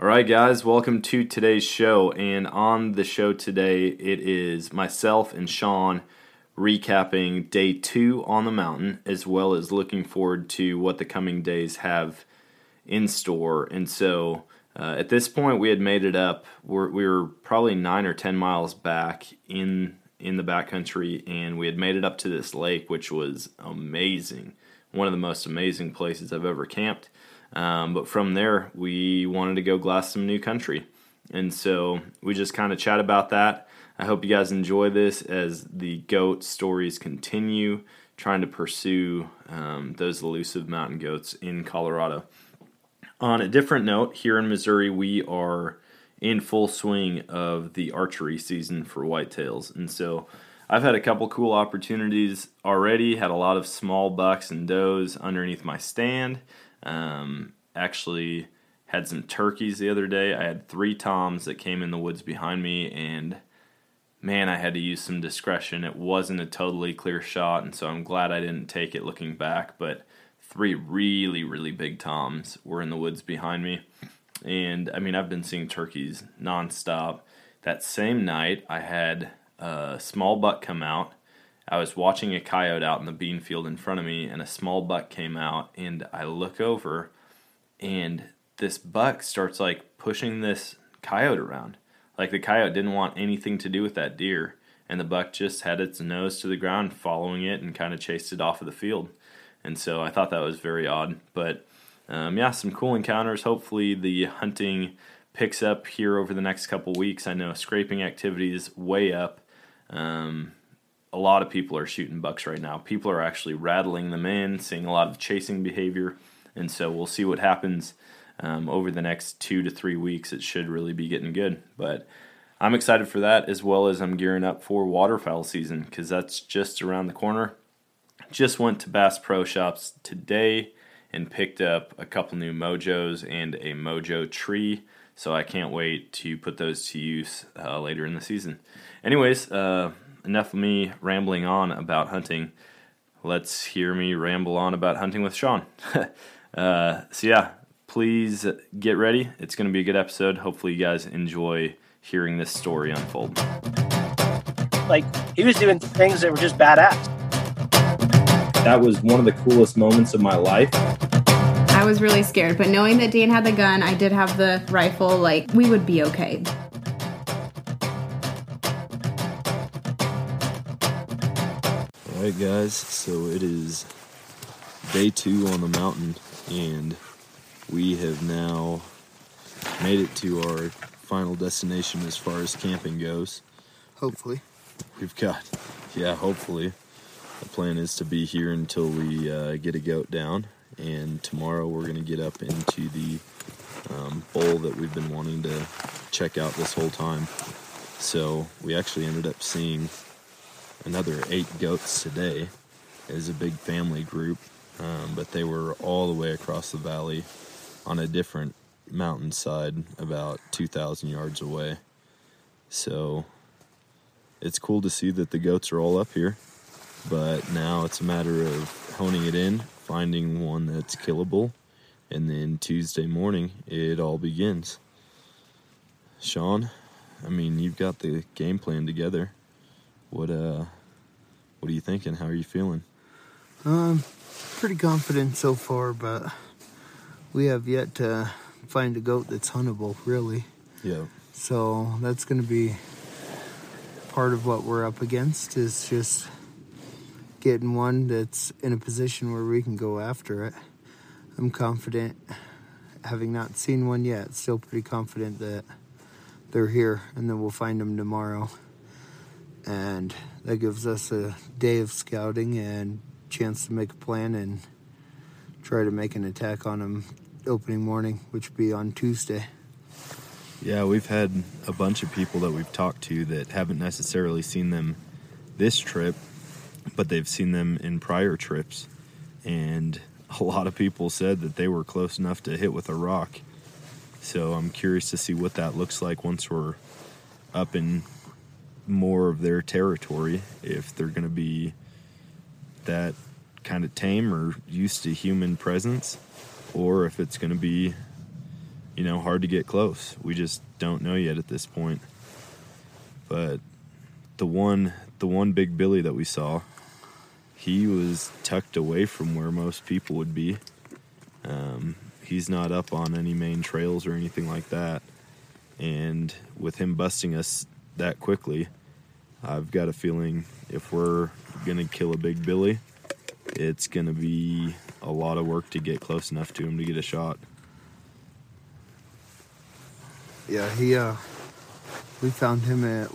All right, guys, welcome to today's show, and on the show today, it is myself and Sean recapping day 2 on the mountain, as well as looking forward to what the coming days have in store. And so at this point, we had made it up. We were probably 9 or 10 miles back in the backcountry, and we had made it up to this lake, which was amazing, one of the most amazing places I've ever camped. But from there, we wanted to go glass some new country. And so we just kind of chat about that. I hope you guys enjoy this as the goat stories continue, trying to pursue those elusive mountain goats in Colorado. On a different note, here in Missouri, we are in full swing of the archery season for whitetails. And so I've had a couple cool opportunities already, had a lot of small bucks and does underneath my stand. Actually had some turkeys the other day. I had 3 toms that came in the woods behind me, and man, I had to use some discretion. It wasn't a totally clear shot, and so I'm glad I didn't take it looking back, but 3 really, really big toms were in the woods behind me. And I mean, I've been seeing turkeys nonstop. That same night, I had a small buck come out. I was watching a coyote out in the bean field in front of me, and a small buck came out, and I look over, and this buck starts, like, pushing this coyote around. Like, the coyote didn't want anything to do with that deer, and the buck just had its nose to the ground following it and kind of chased it off of the field. And so I thought that was very odd. But, yeah, some cool encounters. Hopefully the hunting picks up here over the next couple weeks. I know scraping activity is way up. A lot of people are shooting bucks right now. People are actually rattling them in, seeing a lot of chasing behavior. And so we'll see what happens over the next 2 to 3 weeks. It should really be getting good. But I'm excited for that, as well as I'm gearing up for waterfowl season, because that's just around the corner. Just went to Bass Pro Shops today and picked up a couple new mojos and a mojo tree. So I can't wait to put those to use later in the season. Anyways, enough of me rambling on about hunting. Let's hear me ramble on about hunting with Sean. So yeah, please get ready. It's going to be a good episode. Hopefully you guys enjoy hearing this story unfold. Like, he was doing things that were just badass. That was one of the coolest moments of my life. I was really scared, but knowing that Dan had the gun, I did have the rifle, like, we would be okay. Alright guys, so it is day 2 on the mountain, and we have now made it to our final destination as far as camping goes. Hopefully. We've got, yeah, hopefully. The plan is to be here until we get a goat down, and tomorrow we're going to get up into the bowl that we've been wanting to check out this whole time. So we actually ended up seeing another 8 goats today. It was a big family group, but they were all the way across the valley on a different mountainside about 2,000 yards away. So it's cool to see that the goats are all up here, but now it's a matter of honing it in, finding one that's killable, and then Tuesday morning it all begins. Sean, I mean, you've got the game plan together. What are you thinking? How are you feeling? Pretty confident so far, but we have yet to find a goat that's huntable, really. Yeah. So that's going to be part of what we're up against, is just getting one that's in a position where we can go after it. I'm confident, having not seen one yet, still pretty confident that they're here and that we'll find them tomorrow. And that gives us a day of scouting and chance to make a plan and try to make an attack on them opening morning, which would be on Tuesday. Yeah, we've had a bunch of people that we've talked to that haven't necessarily seen them this trip, but they've seen them in prior trips. And a lot of people said that they were close enough to hit with a rock. So I'm curious to see what that looks like once we're up in more of their territory, if they're going to be that kind of tame or used to human presence, or if it's going to be you know, hard to get close. We just don't know yet at this point. But the one big billy that we saw, he was tucked away from where most people would be. He's not up on any main trails or anything like that. And with him busting us that quickly, I've got a feeling if we're going to kill a big billy, it's going to be a lot of work to get close enough to him to get a shot. Yeah, we found him at,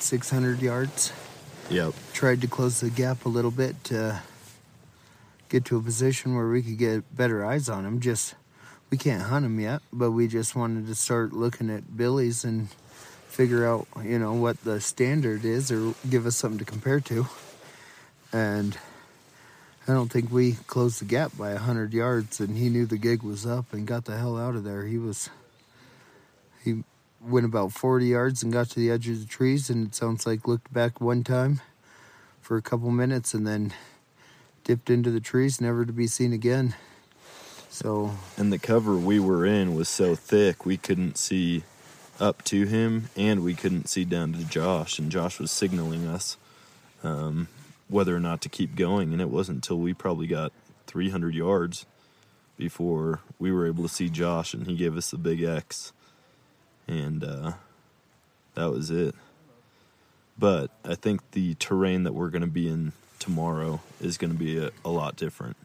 600 yards? Yep. Tried to close the gap a little bit to get to a position where we could get better eyes on him. Just, we can't hunt him yet, but we just wanted to start looking at billies and figure out, you know, what the standard is or give us something to compare to. And I don't think we closed the gap by 100 yards, and he knew the gig was up and got the hell out of there. He went about 40 yards and got to the edge of the trees, and it sounds like looked back one time for a couple minutes and then dipped into the trees, never to be seen again. So, and the cover we were in was so thick we couldn't see up to him, and we couldn't see down to Josh, and Josh was signaling us whether or not to keep going, and it wasn't until we probably got 300 yards before we were able to see Josh, and he gave us the big X. And that was it. But I think the terrain that we're going to be in tomorrow is going to be a lot different.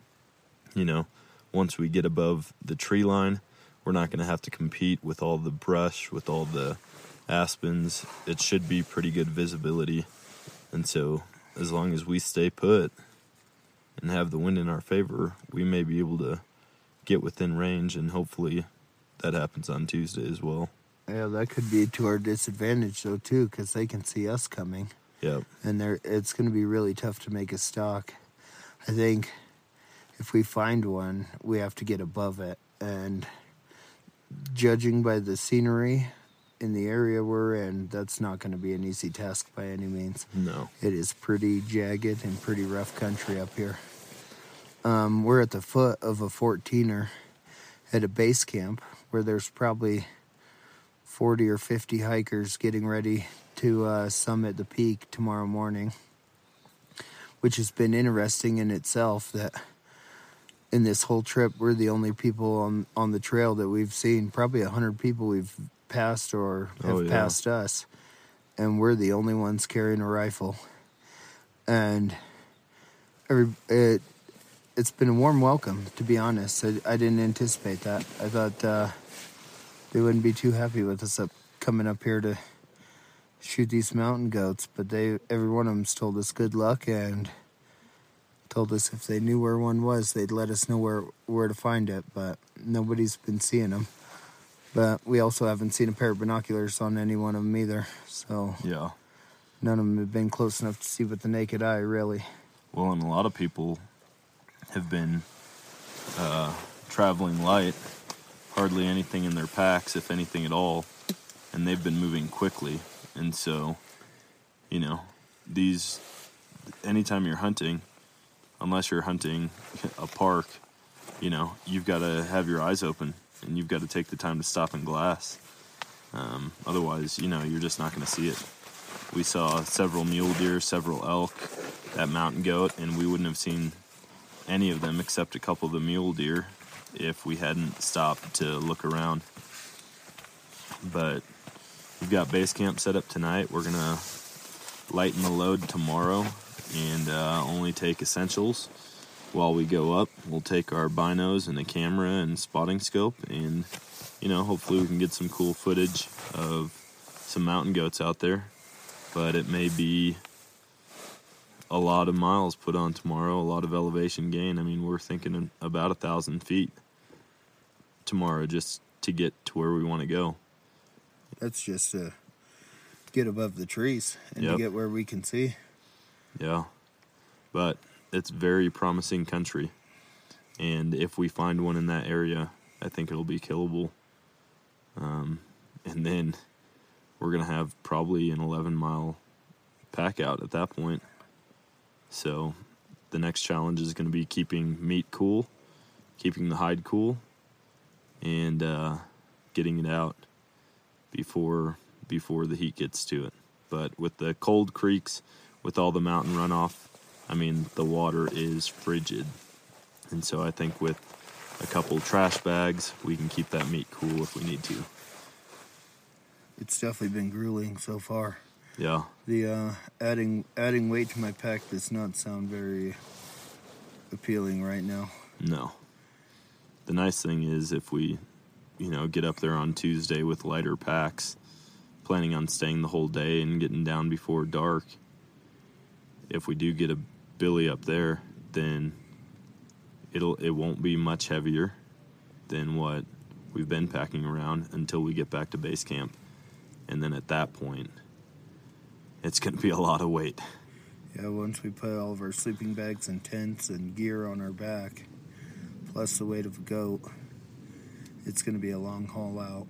You know, once we get above the tree line, we're not going to have to compete with all the brush, with all the aspens. It should be pretty good visibility. And so as long as we stay put and have the wind in our favor, we may be able to get within range, and hopefully that happens on Tuesday as well. Yeah, that could be to our disadvantage, though, too, because they can see us coming. Yep. And it's going to be really tough to make a stalk. I think if we find one, we have to get above it. And judging by the scenery in the area we're in, that's not going to be an easy task by any means. No. It is pretty jagged and pretty rough country up here. We're at the foot of a 14er at a base camp where there's probably 40 or 50 hikers getting ready to summit the peak tomorrow morning, which has been interesting in itself that in this whole trip we're the only people on the trail that we've seen. Probably 100 people we've passed or have passed us, and we're the only ones carrying a rifle. And it's been a warm welcome, to be honest. I didn't anticipate that. I thought they wouldn't be too happy with us coming up here to shoot these mountain goats, but every one of them's told us good luck and told us if they knew where one was, they'd let us know where to find it, but nobody's been seeing them. But we also haven't seen a pair of binoculars on any one of them either, so yeah, none of them have been close enough to see with the naked eye, really. Well, and a lot of people have been traveling light, hardly anything in their packs, if anything at all, and they've been moving quickly. And so, you know, anytime you're hunting, unless you're hunting a park, you know, you've got to have your eyes open, and you've got to take the time to stop and glass. Otherwise, you know, you're just not going to see it. We saw several mule deer, several elk, that mountain goat, and we wouldn't have seen any of them except a couple of the mule deer if we hadn't stopped to look around. But we've got base camp set up tonight. We're gonna lighten the load tomorrow and only take essentials while we go up. We'll take our binos and a camera and spotting scope, and you know, hopefully we can get some cool footage of some mountain goats out there. But it may be a lot of miles put on tomorrow, a lot of elevation gain. I mean, we're thinking about 1,000 feet tomorrow just to get to where we want to go. That's just to get above the trees and to get where we can see. Yeah, but it's very promising country, and if we find one in that area, I think it'll be killable. And then we're going to have probably an 11-mile pack out at that point. So the next challenge is going to be keeping meat cool, keeping the hide cool, and getting it out before the heat gets to it. But with the cold creeks, with all the mountain runoff, I mean, the water is frigid. And so I think with a couple trash bags, we can keep that meat cool if we need to. It's definitely been grueling so far. Yeah. The adding weight to my pack does not sound very appealing right now. No. The nice thing is if we, you know, get up there on Tuesday with lighter packs, planning on staying the whole day and getting down before dark, if we do get a billy up there, then it won't be much heavier than what we've been packing around until we get back to base camp. And then at that point, it's going to be a lot of weight. Yeah, once we put all of our sleeping bags and tents and gear on our back, plus the weight of a goat, it's going to be a long haul out.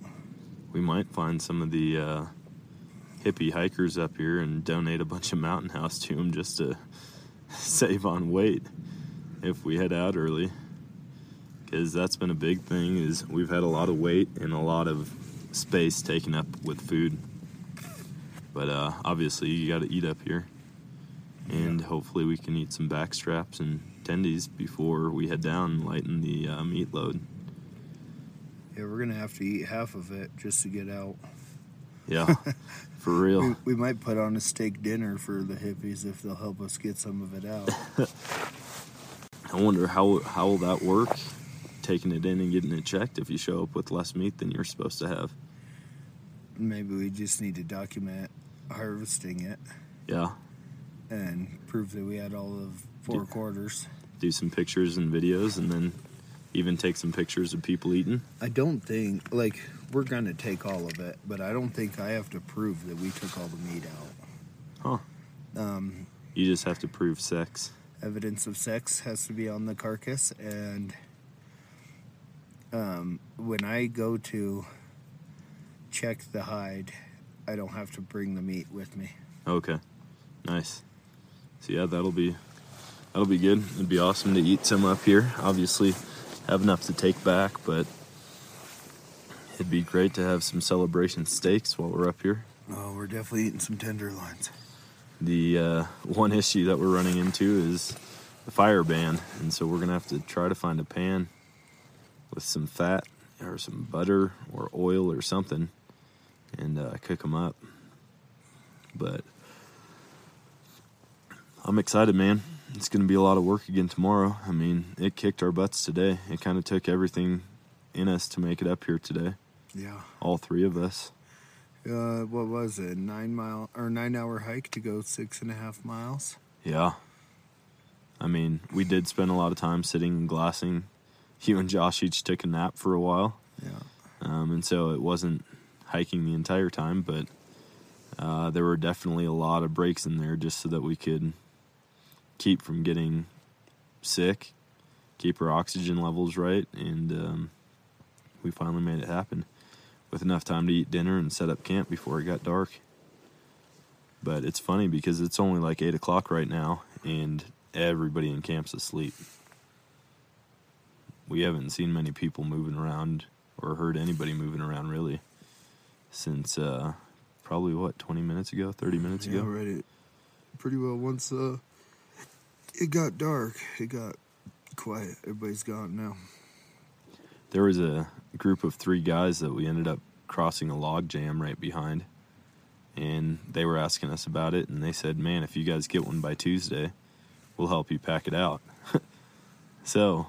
We might find some of the hippie hikers up here and donate a bunch of Mountain House to them just to save on weight if we head out early. Because that's been a big thing, is we've had a lot of weight and a lot of space taken up with food. But obviously you got to eat up here. And hopefully we can eat some back straps and tendies before we head down and lighten the meat load. Yeah, we're going to have to eat half of it just to get out. Yeah, for real. We might put on a steak dinner for the hippies if they'll help us get some of it out. I wonder how will that work, taking it in and getting it checked, if you show up with less meat than you're supposed to have. Maybe we just need to document harvesting it. Yeah. And prove that we had all of four quarters. Do some pictures and videos, and then even take some pictures of people eating. I don't think, like, we're going to take all of it, but I don't think I have to prove that we took all the meat out. Huh. You just have to prove sex. Evidence of sex has to be on the carcass, and when I go to check the hide, I don't have to bring the meat with me. Okay. Nice. So yeah, that'll be good. It'd be awesome to eat some up here. Obviously, have enough to take back, but it'd be great to have some celebration steaks while we're up here. Oh, we're definitely eating some tenderloins. The one issue that we're running into is the fire ban, and so we're gonna have to try to find a pan with some fat or some butter or oil or something, and cook them up. But I'm excited, man. It's going to be a lot of work again tomorrow. I mean, it kicked our butts today. It kind of took everything in us to make it up here today. Yeah. All three of us. What was it? 9-hour hike to go 6.5 miles? Yeah. I mean, we did spend a lot of time sitting and glassing. Hugh and Josh each took a nap for a while. Yeah. And so it wasn't hiking the entire time, but there were definitely a lot of breaks in there just so that we could keep from getting sick, keep our oxygen levels right, and we finally made it happen with enough time to eat dinner and set up camp before it got dark. But it's funny because it's only like 8 o'clock right now, and everybody in camp's asleep. We haven't seen many people moving around or heard anybody moving around, really, since probably, 30 minutes ago? Yeah, right. Pretty well once... It got dark. It got quiet. Everybody's gone now. There was a group of 3 guys that we ended up crossing a log jam right behind, and they were asking us about it, and they said, man, if you guys get one by Tuesday, we'll help you pack it out. So,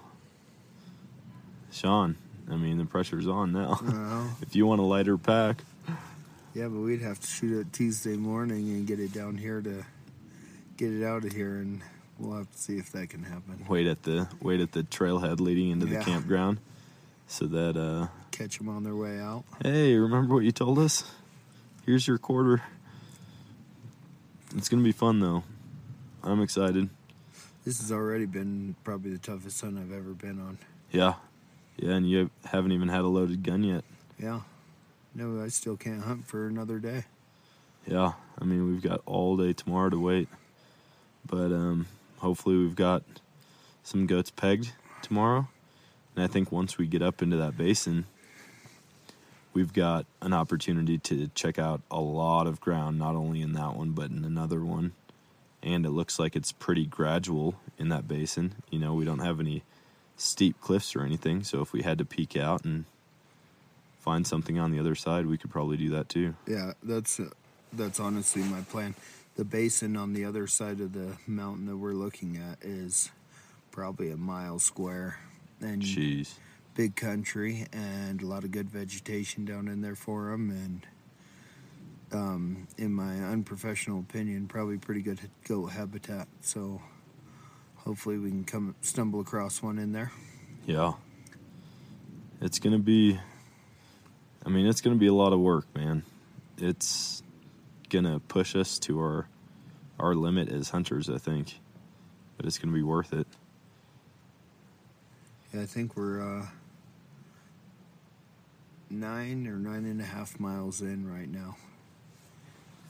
Sean, I mean, the pressure's on now. If you want a lighter pack. Yeah, but we'd have to shoot it Tuesday morning and get it down here to get it out of here, and... we'll have to see if that can happen. Wait at the trailhead leading into the campground, so that catch them on their way out. Hey, remember what you told us? Here's your quarter. It's gonna be fun though. I'm excited. This has already been probably the toughest hunt I've ever been on. Yeah, yeah, and you haven't even had a loaded gun yet. Yeah. No, I still can't hunt for another day. Yeah, I mean we've got all day tomorrow to wait, but hopefully we've got some goats pegged tomorrow. And I think once we get up into that basin, we've got an opportunity to check out a lot of ground, not only in that one, but in another one. And it looks like it's pretty gradual in that basin. You know, we don't have any steep cliffs or anything, so if we had to peek out and find something on the other side, we could probably do that too. Yeah, that's honestly my plan. The basin on the other side of the mountain that we're looking at is probably a mile square. And jeez. Big country and a lot of good vegetation down in there for them, and in my unprofessional opinion, probably pretty good goat habitat. So hopefully we can stumble across one in there. Yeah. It's going to be, I mean, it's going to be a lot of work, man. It's going to push us to our limit as hunters, I think. But it's going to be worth it. Yeah, I think we're 9 or 9.5 miles in right now.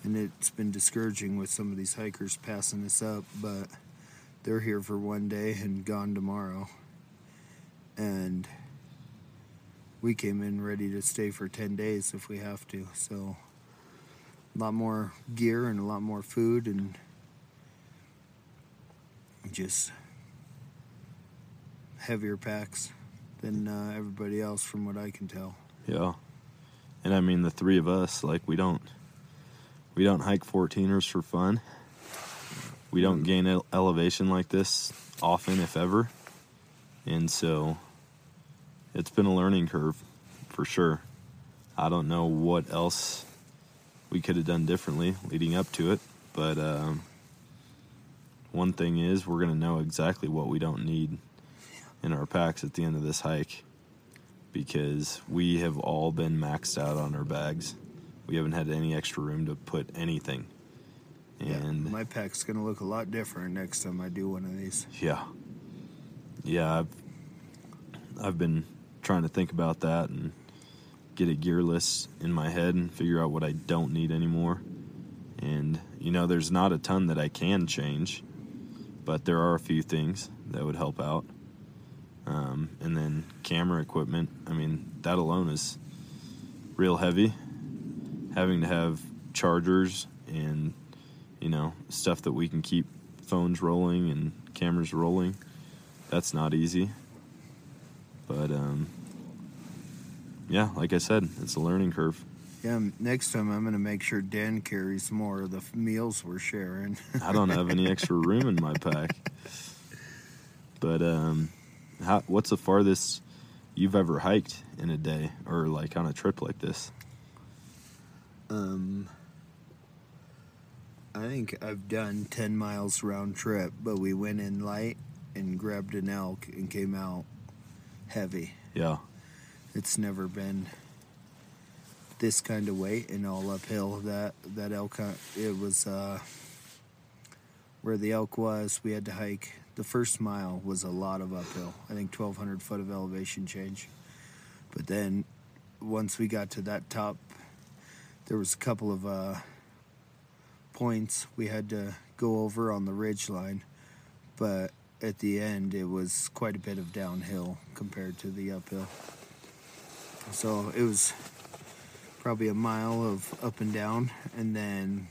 And it's been discouraging with some of these hikers passing us up, but they're here for one day and gone tomorrow. And we came in ready to stay for 10 days if we have to. So a lot more gear and a lot more food and just heavier packs than everybody else from what I can tell. Yeah. And I mean, the three of us, like, we don't hike 14ers for fun. We don't gain elevation like this often, if ever. And so it's been a learning curve for sure. I don't know what else we could have done differently leading up to it, but one thing is we're going to know exactly what we don't need in our packs at the end of this hike, because we have all been maxed out on our bags. We haven't had any extra room to put anything. And yeah, my pack's going to look a lot different next time I do one of these. Yeah. Yeah, I've been trying to think about that and get a gear list in my head and figure out what I don't need anymore. And, you know, there's not a ton that I can change, but there are a few things that would help out. And then camera equipment, I mean, that alone is real heavy. Having to have chargers and, you know, stuff that we can keep phones rolling and cameras rolling, that's not easy. But, yeah, like I said, it's a learning curve. Yeah, next time I'm going to make sure Dan carries more of the meals we're sharing. I don't have any extra room in my pack. But what's the farthest you've ever hiked in a day or, like, on a trip like this? I think I've done 10 miles round trip, but we went in light and grabbed an elk and came out heavy. Yeah. It's never been this kind of weight and all uphill. That elk hunt, it was where the elk was, we had to hike. The first mile was a lot of uphill. I think 1,200 foot of elevation change. But then once we got to that top, there was a couple of points we had to go over on the ridge line, but at the end it was quite a bit of downhill compared to the uphill. So it was probably a mile of up and down, and then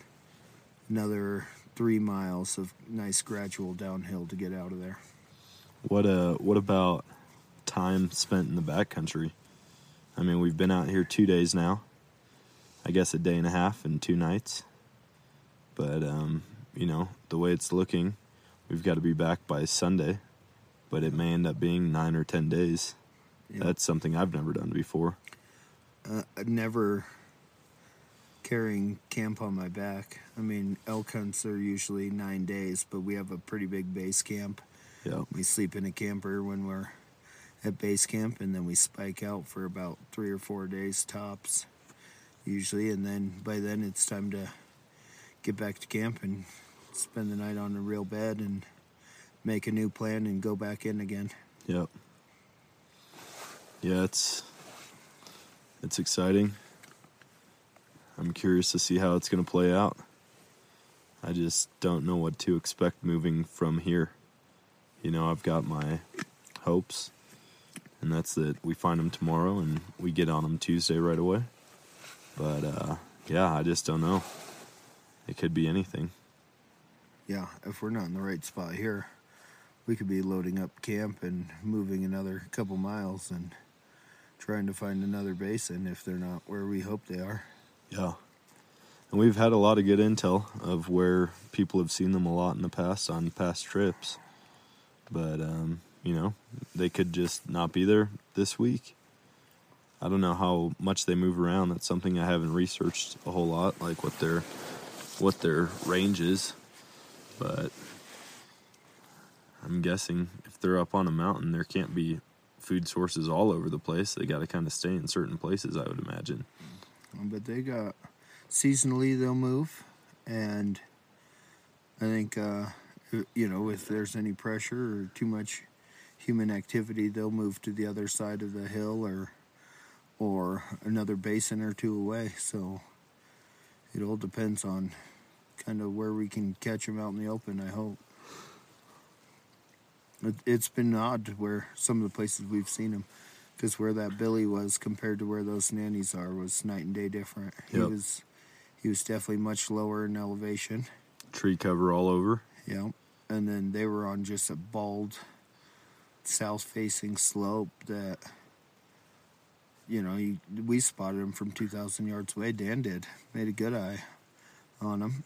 another 3 miles of nice gradual downhill to get out of there. What about time spent in the backcountry? I mean, we've been out here 2 days now. I guess a day and a half and 2 nights. But, you know, the way it's looking, we've got to be back by Sunday, but it may end up being 9 or 10 days. Yeah. That's something I've never done before. I've never carrying camp on my back. I mean, elk hunts are usually 9 days, but we have a pretty big base camp. Yeah. We sleep in a camper when we're at base camp, and then we spike out for about 3 or 4 days tops usually, and then by then it's time to get back to camp and spend the night on a real bed and make a new plan and go back in again. Yep. Yeah, it's exciting. I'm curious to see how it's going to play out. I just don't know what to expect moving from here. You know, I've got my hopes, and that's that we find them tomorrow and we get on them Tuesday right away. But yeah, I just don't know. It could be anything. Yeah, if we're not in the right spot here, we could be loading up camp and moving another couple miles and trying to find another basin if they're not where we hope they are. Yeah. And we've had a lot of good intel of where people have seen them a lot in the past on past trips. But, you know, they could just not be there this week. I don't know how much they move around. That's something I haven't researched a whole lot, like what their range is. But I'm guessing if they're up on a mountain, there can't be food sources all over the place. They got to kind of stay in certain places, I would imagine. But they got... seasonally, they'll move, and I think, you know, if there's any pressure or too much human activity, they'll move to the other side of the hill or another basin or two away. So it all depends on kind of where we can catch them out in the open, I hope. It's been odd where some of the places we've seen them, because where that Billy was compared to where those nannies are was night and day different. Yep. He was definitely much lower in elevation. Tree cover all over. Yeah. And then they were on just a bald south-facing slope that, you know, we spotted him from 2,000 yards away. Dan did. Made a good eye on him.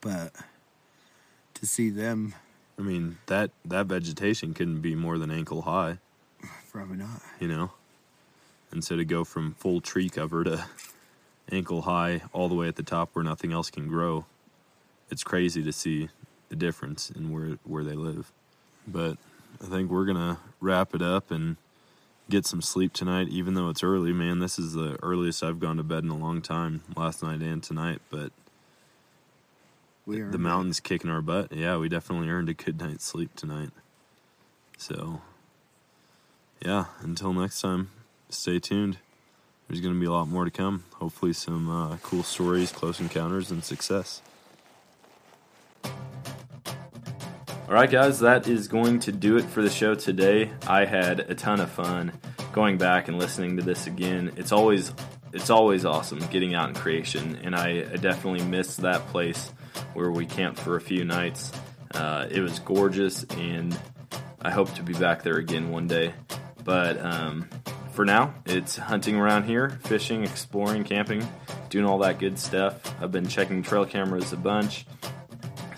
But to see them... I mean, that vegetation couldn't be more than ankle high. Probably not. You know? And so to go from full tree cover to... ankle high all the way at the top where nothing else can grow. It's crazy to see the difference in where they live. But I think we're gonna wrap it up and get some sleep tonight, even though it's early. Man, this is the earliest I've gone to bed in a long time, last night and tonight, but the mountain's kicking our butt. Yeah, we definitely earned a good night's sleep tonight. So yeah, until next time, stay tuned. There's going to be a lot more to come. Hopefully some cool stories, close encounters, and success. All right, guys, that is going to do it for the show today. I had a ton of fun going back and listening to this again. It's always awesome getting out in creation, and I definitely missed that place where we camped for a few nights. It was gorgeous, and I hope to be back there again one day. But... for now, it's hunting around here, fishing, exploring, camping, doing all that good stuff. I've been checking trail cameras a bunch,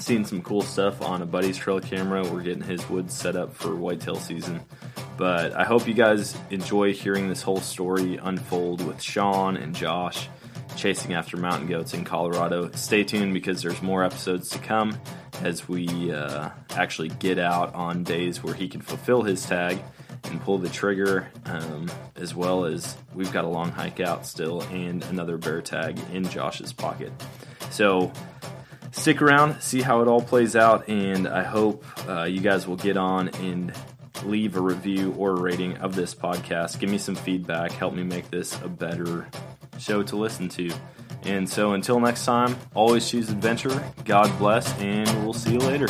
seen some cool stuff on a buddy's trail camera. We're getting his woods set up for whitetail season. But I hope you guys enjoy hearing this whole story unfold with Sean and Josh chasing after mountain goats in Colorado. Stay tuned because there's more episodes to come as we actually get out on days where he can fulfill his tag and pull the trigger, as well as we've got a long hike out still and another bear tag in Josh's pocket. So stick around, see how it all plays out, and I hope you guys will get on and leave a review or a rating of this podcast. Give me some feedback, help me make this a better show to listen to. And so until next time, always choose adventure, God bless, and we'll see you later.